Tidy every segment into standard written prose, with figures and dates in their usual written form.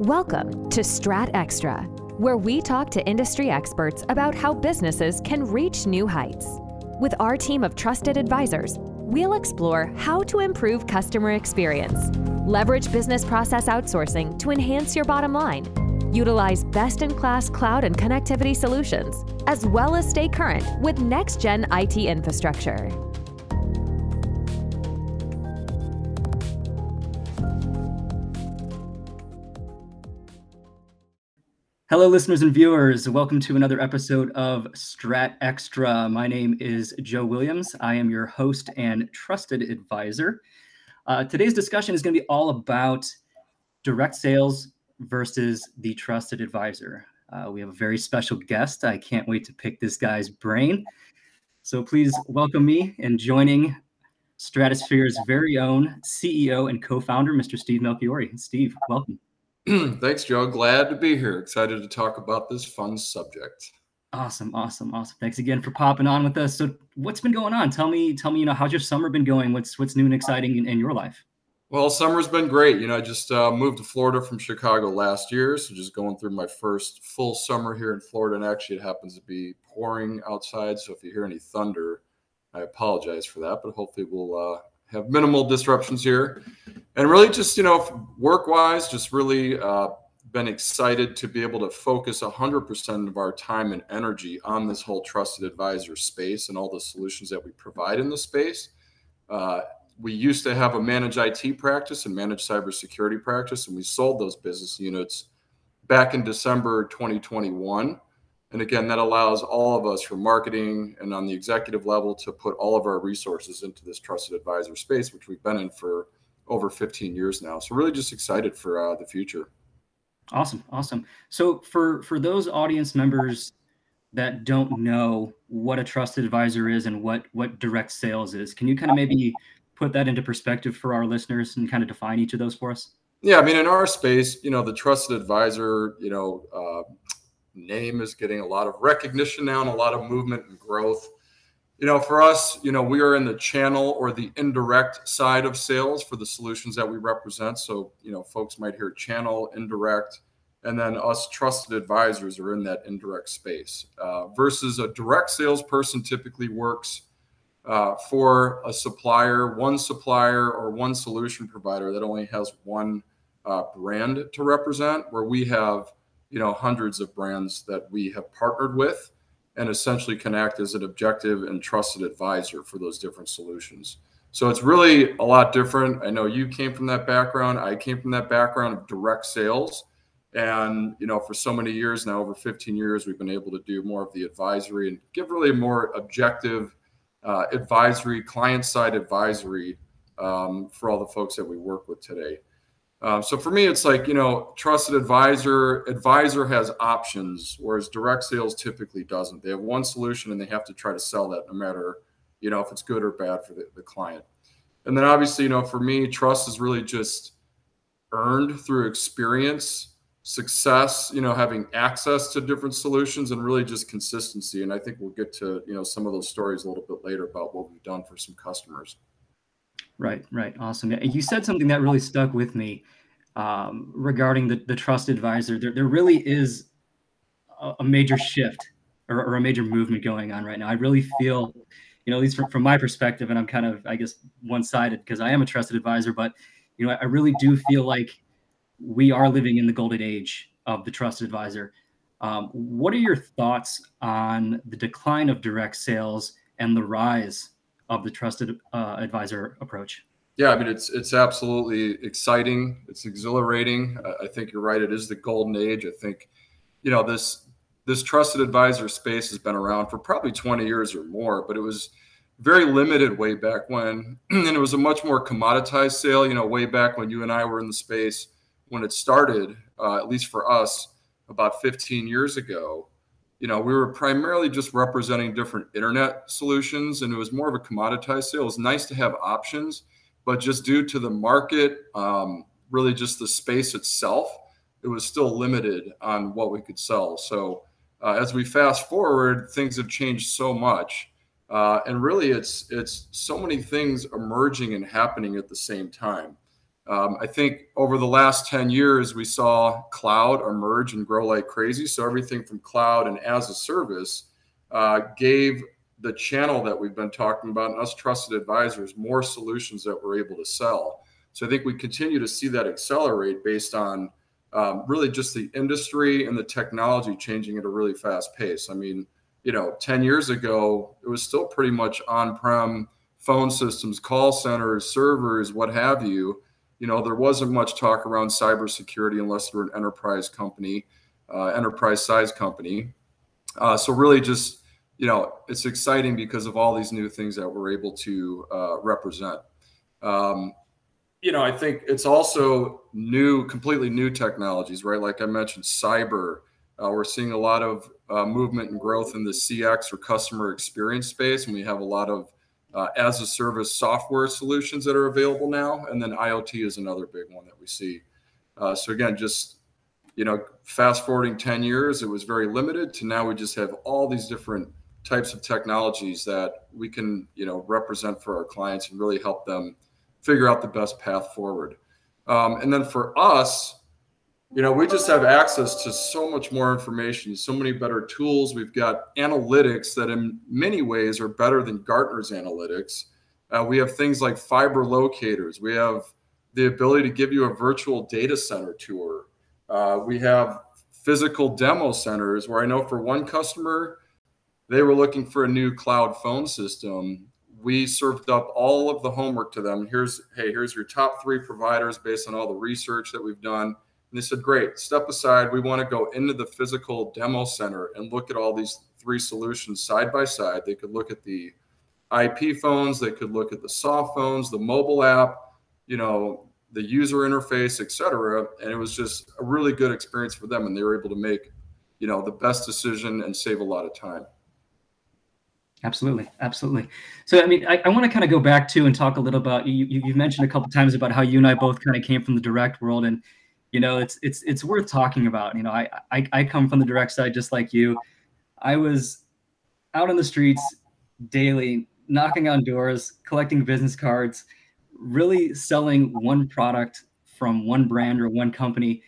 Welcome to Strat Extra, where we talk to industry experts about how businesses can reach new heights. With our team of trusted advisors, we'll explore how to improve customer experience, leverage business process outsourcing to enhance your bottom line, utilize best-in-class cloud and connectivity solutions, as well as stay current with next-gen IT infrastructure. Hello, listeners and viewers. Welcome to another episode of Strat Extra. My name is Joe Williams. I am your host and trusted advisor. Today's discussion is going to be all about direct sales versus the trusted advisor. We have a very special guest. I can't wait to pick this guy's brain. So please welcome me and joining Stratosphere's very own CEO and co-founder, Mr. Steve Melchiorre. Steve, welcome. Thanks, Joe. Glad to be here. Excited to talk about this fun subject. Awesome. Thanks again for popping on with us. So what's been going on? Tell me, how's your summer been going? What's new and exciting in your life? Well, summer's been great. I just moved to Florida from Chicago last year. So just going through my first full summer here in Florida. And actually it happens to be pouring outside. So if you hear any thunder, I apologize for that, but hopefully we'll have minimal disruptions here. And really just, work-wise, just really been excited to be able to focus 100% of our time and energy on this whole trusted advisor space and all the solutions that we provide in the space. We used to have a managed IT practice and managed cybersecurity practice, and we sold those business units back in December 2021. And again, that allows all of us from marketing and on the executive level to put all of our resources into this trusted advisor space, which we've been in for over 15 years now. So really just excited for the future. Awesome. So for those audience members that don't know what a trusted advisor is and what direct sales is, can you kind of maybe put that into perspective for our listeners and kind of define each of those for us? Yeah, in our space, the trusted advisor, name is getting a lot of recognition now and a lot of movement and growth. For us, we are in the channel or the indirect side of sales for the solutions that we represent. So, folks might hear channel, indirect, and then us trusted advisors are in that indirect space. Versus a direct salesperson typically works for a supplier, one supplier or one solution provider that only has one brand to represent, where we have hundreds of brands that we have partnered with and essentially can act as an objective and trusted advisor for those different solutions. So it's really a lot different. I know you came from that background. I came from that background of direct sales. And, for so many years now, over 15 years, we've been able to do more of the advisory and give really more objective advisory, client-side advisory for all the folks that we work with today. So for me, it's like, trusted advisor has options, whereas direct sales typically doesn't. They have one solution and they have to try to sell that no matter, if it's good or bad for the client. And then obviously, for me, trust is really just earned through experience, success, having access to different solutions and really just consistency. And I think we'll get to, some of those stories a little bit later about what we've done for some customers. Right. Awesome. You said something that really stuck with me regarding the trust advisor. There really is a major shift or a major movement going on right now. I really feel, at least from my perspective, and I'm kind of, I guess, one-sided because I am a trusted advisor, but, I really do feel like we are living in the golden age of the trusted advisor. What are your thoughts on the decline of direct sales and the rise of the trusted advisor approach? Yeah, it's absolutely exciting. It's exhilarating. I think you're right. It is the golden age. I think, this trusted advisor space has been around for probably 20 years or more, but it was very limited way back when, and it was a much more commoditized sale, way back when you and I were in the space when it started, at least for us, about 15 years ago. We were primarily just representing different internet solutions, and it was more of a commoditized sale. It was nice to have options, but just due to the market, really just the space itself, it was still limited on what we could sell. So as we fast forward, things have changed so much. And really, it's so many things emerging and happening at the same time. I think over the last 10 years, we saw cloud emerge and grow like crazy. So everything from cloud and as a service gave the channel that we've been talking about and us trusted advisors more solutions that we're able to sell. So I think we continue to see that accelerate based on really just the industry and the technology changing at a really fast pace. I mean, you know, 10 years ago, it was still pretty much on-prem phone systems, call centers, servers, what have you. You know, there wasn't much talk around cybersecurity unless you're an enterprise company, enterprise-sized company. So really just, you know, it's exciting because of all these new things that we're able to represent. You know, I think it's also new, completely new technologies, right? Like I mentioned, cyber. We're seeing a lot of movement and growth in the CX or customer experience space. And we have a lot of as a service software solutions that are available now. And then IoT is another big one that we see. So again, just, you know, fast forwarding 10 years, it was very limited to now we just have all these different types of technologies that we can, you know, represent for our clients and really help them figure out the best path forward. And then for us, you know, we just have access to so much more information, so many better tools. We've got analytics that in many ways are better than Gartner's analytics. We have things like fiber locators. We have the ability to give you a virtual data center tour. We have physical demo centers where I know for one customer, they were looking for a new cloud phone system. We served up all of the homework to them. Here's, hey, here's your top 3 providers based on all the research that we've done. And they said, great, step aside. We want to go into the physical demo center and look at all these 3 solutions side by side. They could look at the IP phones. They could look at the soft phones, the mobile app, you know, the user interface, et cetera. And it was just a really good experience for them. And they were able to make, you know, the best decision and save a lot of time. Absolutely. Absolutely. So, I mean, I want to kind of go back to and talk a little about, you've mentioned a couple of times about how you and I both kind of came from the direct world, and you know, it's worth talking about. You know, I come from the direct side just like you. I was out on the streets daily, knocking on doors, collecting business cards, really selling one product from one brand or one company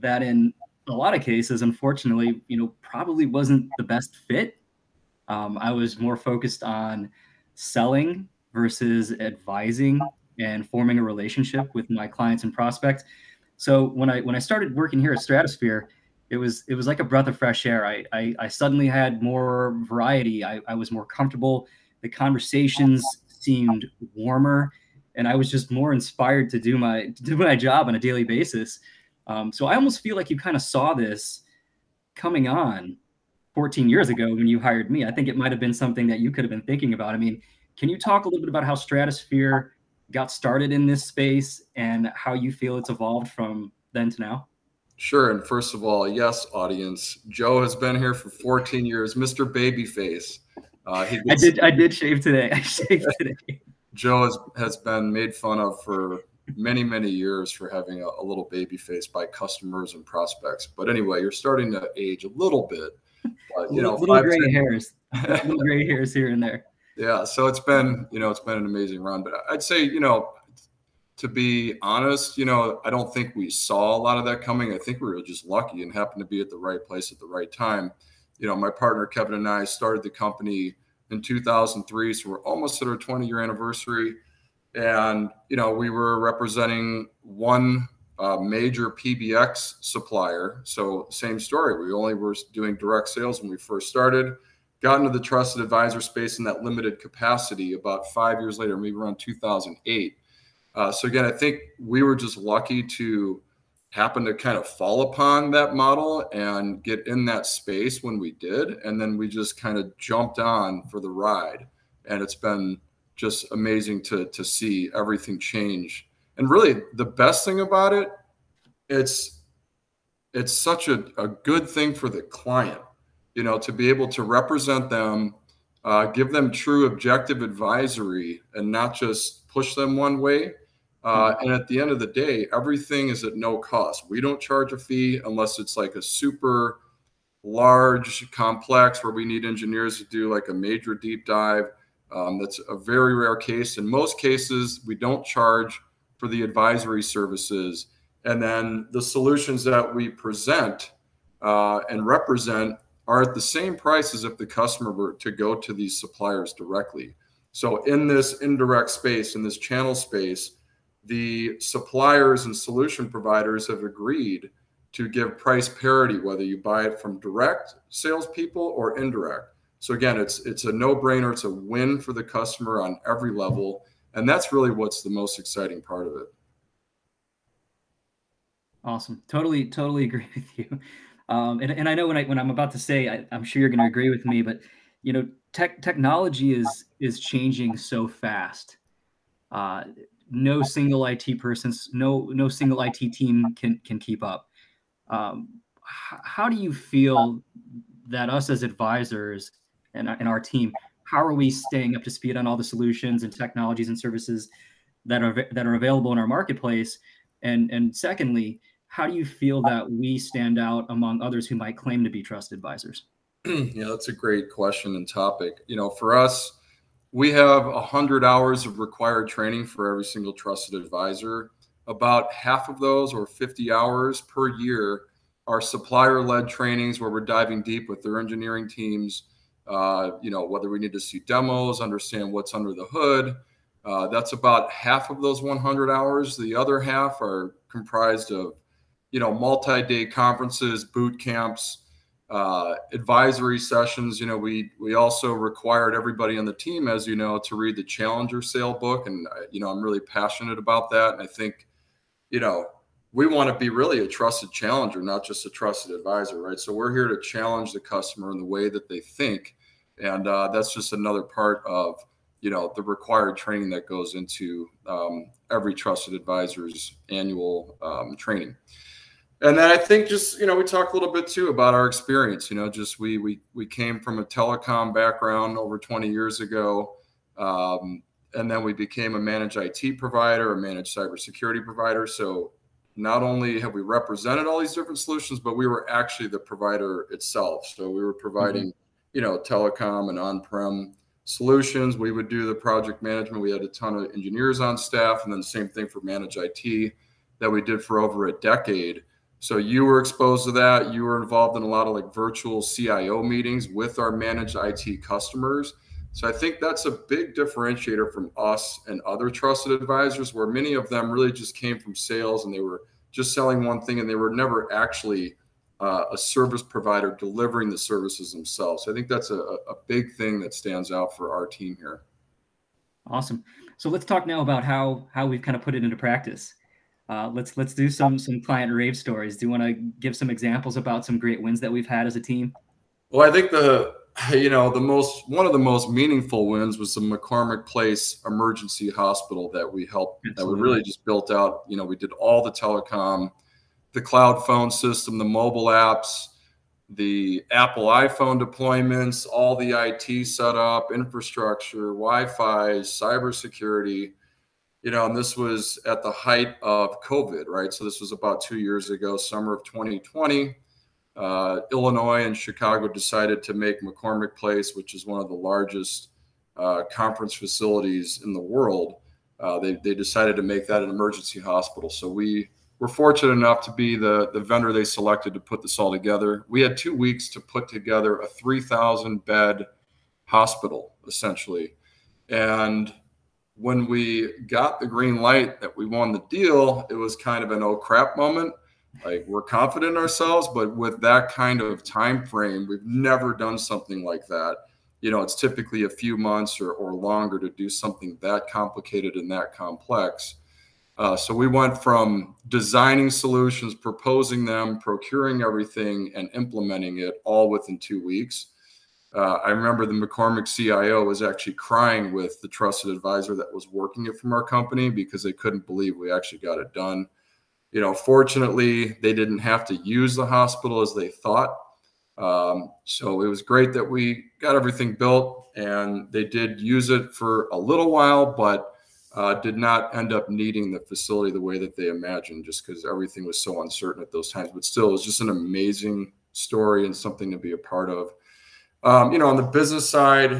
that in a lot of cases, unfortunately, you know, probably wasn't the best fit. I was more focused on selling versus advising and forming a relationship with my clients and prospects. So when I started working here at Stratosphere, it was like a breath of fresh air. I suddenly had more variety. I was more comfortable. The conversations seemed warmer, and I was just more inspired to do my job on a daily basis. So I almost feel like you kind of saw this coming on 14 years ago when you hired me. I think it might have been something that you could have been thinking about. I mean, can you talk a little bit about how Stratosphere got started in this space and how you feel it's evolved from then to now? Sure. And first of all, yes, audience, Joe has been here for 14 years. Mr. Babyface. I did shave today. I shaved today. Joe has been made fun of for many, many years for having a little baby face by customers and prospects. But anyway, you're starting to age a little bit. But, you know, little gray hairs. Little gray hairs here and there. Yeah, so it's been, you know, it's been an amazing run. But I'd say, you know, to be honest, you know, I don't think we saw a lot of that coming. I think we were just lucky and happened to be at the right place at the right time. You know, my partner Kevin and I started the company in 2003, so we're almost at our 20-year anniversary. And, you know, we were representing one major PBX supplier. So same story. We only were doing direct sales when we first started. Got into the trusted advisor space in that limited capacity about 5 years later, maybe around 2008. So again, I think we were just lucky to happen to kind of fall upon that model and get in that space when we did. And then we just kind of jumped on for the ride. And it's been just amazing to see everything change. And really the best thing about it, it's such a good thing for the client. You know, to be able to represent them, give them true objective advisory and not just push them one way. And at the end of the day, everything is at no cost. We don't charge a fee unless it's like a super large complex where we need engineers to do like a major deep dive. That's a very rare case. In most cases, we don't charge for the advisory services. And then the solutions that we present and represent are at the same price as if the customer were to go to these suppliers directly. So in this indirect space, in this channel space, the suppliers and solution providers have agreed to give price parity, whether you buy it from direct salespeople or indirect. So again, it's a no-brainer. It's a win for the customer on every level. And that's really what's the most exciting part of it. Awesome. Totally agree with you. And I know when I'm about to say, I'm sure you're going to agree with me, but you know, technology is changing so fast. No single IT person, no single IT team can keep up. How do you feel that us as advisors and our team, how are we staying up to speed on all the solutions and technologies and services that are available in our marketplace? And secondly, how do you feel that we stand out among others who might claim to be trust advisors? Yeah, that's a great question and topic. You know, for us, we have 100 hours of required training for every single trusted advisor. About half of those, or 50 hours per year, are supplier-led trainings where we're diving deep with their engineering teams. You know, whether we need to see demos, understand what's under the hood. That's about half of those 100 hours. The other half are comprised of, you know, multi-day conferences, boot camps, advisory sessions. You know, we also required everybody on the team, as you know, to read the Challenger Sale book. And, you know, I'm really passionate about that. And I think, you know, we want to be really a trusted challenger, not just a trusted advisor, right? So we're here to challenge the customer in the way that they think. And that's just another part of, you know, the required training that goes into every trusted advisor's annual training. And then I think just, you know, we talked a little bit too about our experience. You know, just we came from a telecom background over 20 years ago. And then we became a managed IT provider, a managed cybersecurity provider. So not only have we represented all these different solutions, but we were actually the provider itself. So we were providing, you know, telecom and on-prem solutions. We would do the project management. We had a ton of engineers on staff, and then same thing for managed IT that we did for over a decade. So you were exposed to that. You were involved in a lot of like virtual CIO meetings with our managed IT customers. So I think that's a big differentiator from us and other trusted advisors, where many of them really just came from sales and they were just selling one thing, and they were never actually a service provider delivering the services themselves. So I think that's a big thing that stands out for our team here. Awesome. So let's talk now about how we've kind of put it into practice. Let's do some client rave stories. Do you want to give some examples about some great wins that we've had as a team? Well, I think one of the most meaningful wins was the McCormick Place emergency hospital that we helped. Absolutely. That we really just built out. You know, we did all the telecom, the cloud phone system, the mobile apps, the Apple iPhone deployments, all the IT setup, infrastructure, Wi-Fi, cybersecurity. You know, and this was at the height of COVID, right? So this was about 2 years ago, summer of 2020. Illinois and Chicago decided to make McCormick Place, which is one of the largest conference facilities in the world. They decided to make that an emergency hospital. So we're fortunate enough to be the vendor they selected to put this all together. We had 2 weeks to put together a 3,000 bed hospital, essentially. And when we got the green light that we won the deal, it was kind of an oh crap moment. Like, we're confident in ourselves, but with that kind of time frame, we've never done something like that. You know, it's typically a few months or longer to do something that complicated and that complex. So we went from designing solutions, proposing them, procuring everything, and implementing it all within 2 weeks. I remember the McCormick CIO was actually crying with the trusted advisor that was working it from our company, because they couldn't believe we actually got it done. You know, fortunately, they didn't have to use the hospital as they thought. So it was great that we got everything built, and they did use it for a little while, but did not end up needing the facility the way that they imagined, just because everything was so uncertain at those times. But still, it was just an amazing story and something to be a part of. You know, on the business side,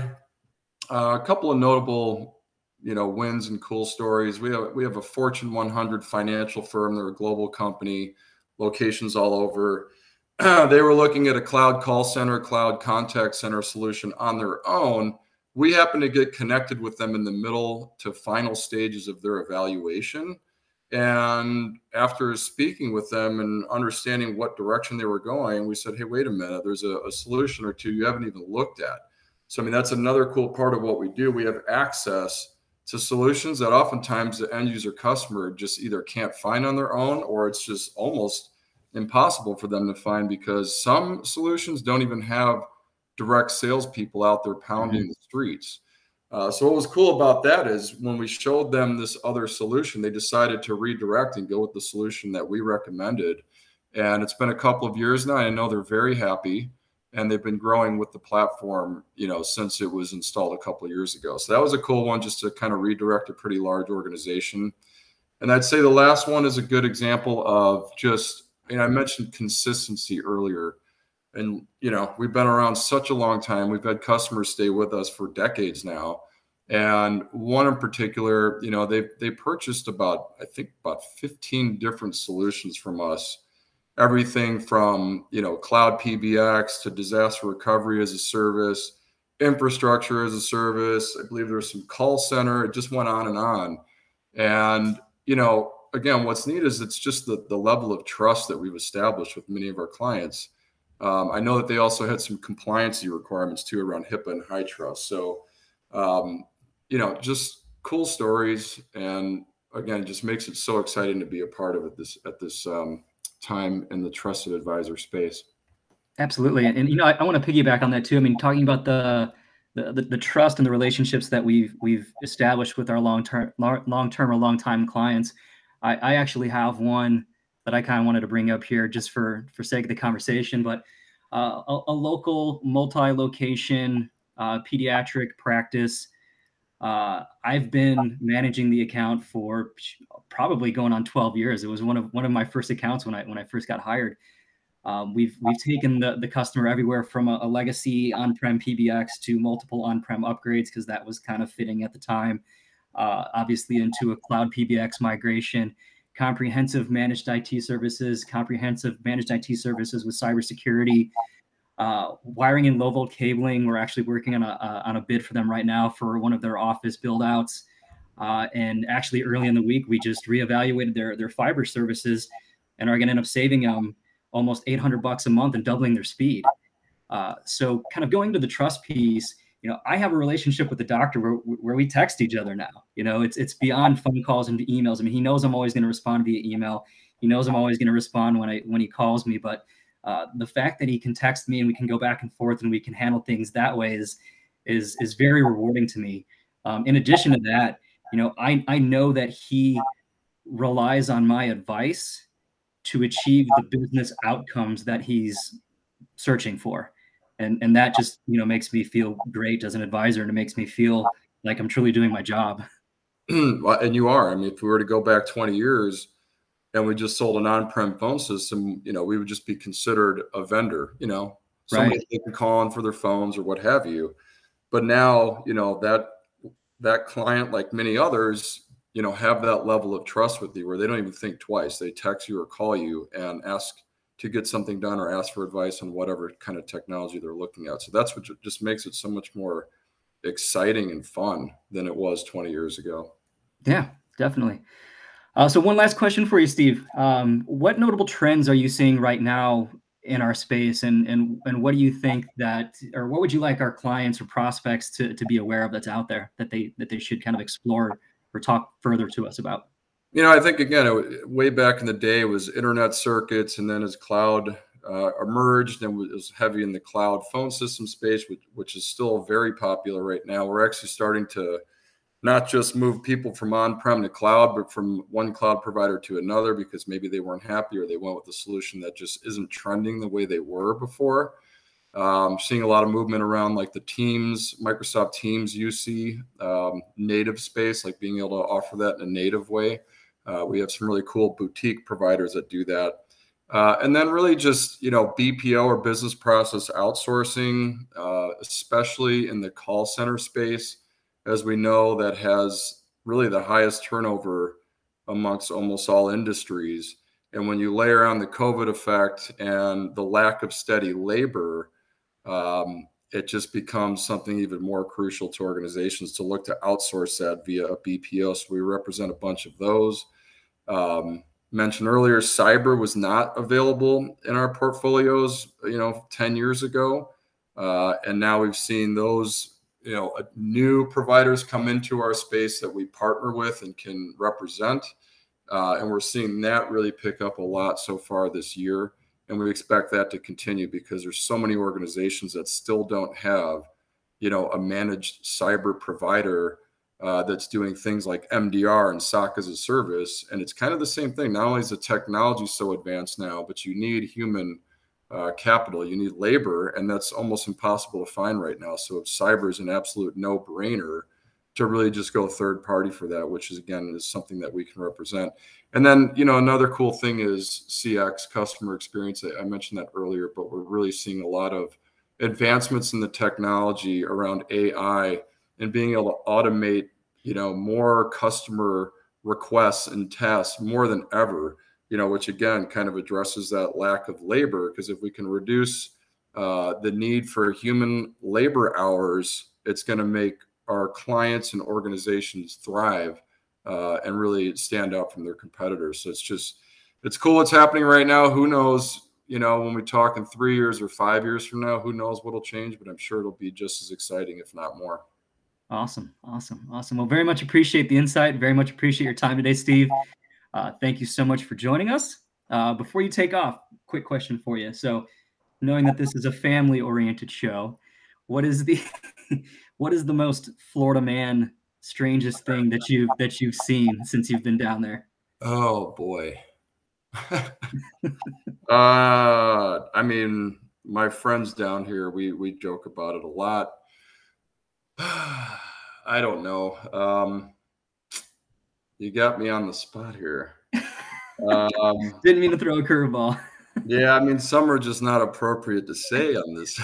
a couple of notable you know, wins and cool stories. We have a Fortune 100 financial firm. They're a global company, locations all over. They were looking at a cloud call center, cloud contact center solution on their own. We happened to get connected with them in the middle to final stages of their evaluation. And after speaking with them and understanding what direction they were going, we said, hey, wait a minute, there's a solution or two you haven't even looked at. So, I mean, that's another cool part of what we do. We have access to solutions that oftentimes the end user customer just either can't find on their own, or it's just almost impossible for them to find, because some solutions don't even have direct salespeople out there pounding the streets. So what was cool about that is when we showed them this other solution, they decided to redirect and go with the solution that we recommended. And it's been a couple of years now. I know they're very happy, and they've been growing with the platform, you know, since it was installed a couple of years ago. So that was a cool one, just to kind of redirect a pretty large organization. And I'd say the last one is a good example of just, you know, I mentioned consistency earlier, and, you know, we've been around such a long time. We've had customers stay with us for decades now. And one in particular, you know, they purchased about 15 different solutions from us. Everything from, you know, cloud PBX to disaster recovery as a service, infrastructure as a service. I believe there's some call center. It just went on and on. And, you know, again, what's neat is it's just the level of trust that we've established with many of our clients. I know that they also had some compliancy requirements too around HIPAA and HITRUST. So, you know, just cool stories. And again, just makes it so exciting to be a part of it at this time in the trusted advisor space. Absolutely. And you know, I want to piggyback on that too. I mean, talking about the trust and the relationships that we've established with our long-term or long-time clients. I actually have one that I kind of wanted to bring up here just for sake of the conversation, but a local multi-location pediatric practice. I've been managing the account for probably going on 12 years. It was one of my first accounts when I first got hired. We've taken the customer everywhere from a legacy on-prem PBX to multiple on-prem upgrades, because that was kind of fitting at the time. Obviously into a cloud PBX migration, comprehensive managed IT services with cybersecurity. Wiring and low volt cabling. We're actually working on a bid for them right now for one of their office build outs. And actually early in the week, we just reevaluated their fiber services and are going to end up saving them almost $800 a month and doubling their speed. So kind of going to the trust piece, you know, I have a relationship with the doctor where we text each other now. You know, it's beyond phone calls and emails. I mean, he knows I'm always going to respond via email. He knows I'm always going to respond when he calls me, but the fact that he can text me and we can go back and forth and we can handle things that way is very rewarding to me. In addition to that, you know, I know that he relies on my advice to achieve the business outcomes that he's searching for. And that just, you know, makes me feel great as an advisor, and it makes me feel like I'm truly doing my job. And you are. I mean, if we were to go back 20 years, and we just sold an on-prem phone system, you know, we would just be considered a vendor, you know, somebody they can call on for their phones or what have you. But now, you know, that client, like many others, you know, have that level of trust with you where they don't even think twice. They text you or call you and ask to get something done or ask for advice on whatever kind of technology they're looking at. So that's what just makes it so much more exciting and fun than it was 20 years ago. Yeah, definitely. So one last question for you, Steve. What notable trends are you seeing right now in our space, and what do you think that, or what would you like our clients or prospects to be aware of that's out there that they should kind of explore or talk further to us about? You know, I think, again, way back in the day, it was internet circuits, and then as cloud emerged and was heavy in the cloud phone system space, which is still very popular right now. We're actually starting to not just move people from on-prem to cloud, but from one cloud provider to another, because maybe they weren't happy or they went with a solution that just isn't trending the way they were before. Seeing a lot of movement around like the Teams, Microsoft Teams, UC, native space, like being able to offer that in a native way. We have some really cool boutique providers that do that. And then really just, you know, BPO or business process outsourcing, especially in the call center space. as we know, that has really the highest turnover amongst almost all industries. And when you layer on the COVID effect and the lack of steady labor, it just becomes something even more crucial to organizations to look to outsource that via a BPO. So we represent a bunch of those. Mentioned earlier, cyber was not available in our portfolios, 10 years ago. And now we've seen those, new providers come into our space that we partner with and can represent. And we're seeing that really pick up a lot so far this year. And we expect that to continue because there's so many organizations that still don't have, a managed cyber provider that's doing things like MDR and SOC as a service. And it's kind of the same thing. Not only is the technology so advanced now, but you need human capital, you need labor, and that's almost impossible to find right now. So cyber is an absolute no-brainer to really just go third party for that, which is, again, is something that we can represent. And then, another cool thing is CX, customer experience. I mentioned that earlier, but we're really seeing a lot of advancements in the technology around AI and being able to automate, more customer requests and tasks more than ever, which again, kind of addresses that lack of labor. Because if we can reduce the need for human labor hours, it's going to make our clients and organizations thrive and really stand out from their competitors. So it's cool what's happening right now. Who knows, when we talk in 3 years or 5 years from now, who knows what'll change, but I'm sure it'll be just as exciting, if not more. Awesome. Well, very much appreciate the insight. Very much appreciate your time today, Steve. Thank you so much for joining us. Before you take off, quick question for you. So knowing that this is a family-oriented show, what is the most Florida man strangest thing that you've seen since you've been down there? Oh boy. I mean, my friends down here, we joke about it a lot. I don't know. You got me on the spot here. Didn't mean to throw a curveball. Yeah, I mean, some are just not appropriate to say on this.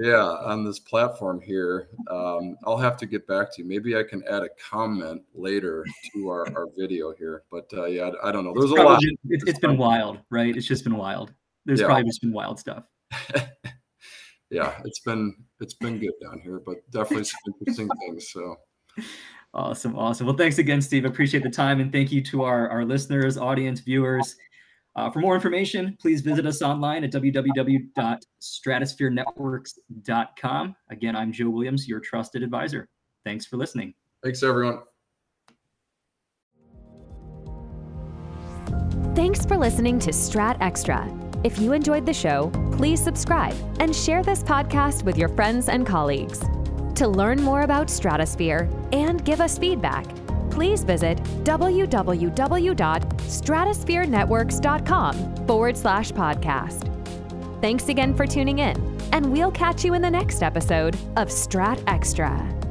Yeah, on this platform here. I'll have to get back to you. Maybe I can add a comment later to our video here. But yeah, I don't know. There's a lot. It's been wild, right? It's just been wild. There's probably just been wild stuff. Yeah, it's been good down here, but definitely some interesting things. So. Awesome. Well, thanks again, Steve. I appreciate the time, and thank you to our listeners, audience, viewers. For more information, please visit us online at www.stratospherenetworks.com. Again, I'm Joe Williams, your trusted advisor. Thanks for listening. Thanks, everyone. Thanks for listening to Strat Extra. If you enjoyed the show, please subscribe and share this podcast with your friends and colleagues. To learn more about Stratosphere and give us feedback, please visit www.stratospherenetworks.com/podcast. Thanks again for tuning in, and we'll catch you in the next episode of Strat Extra.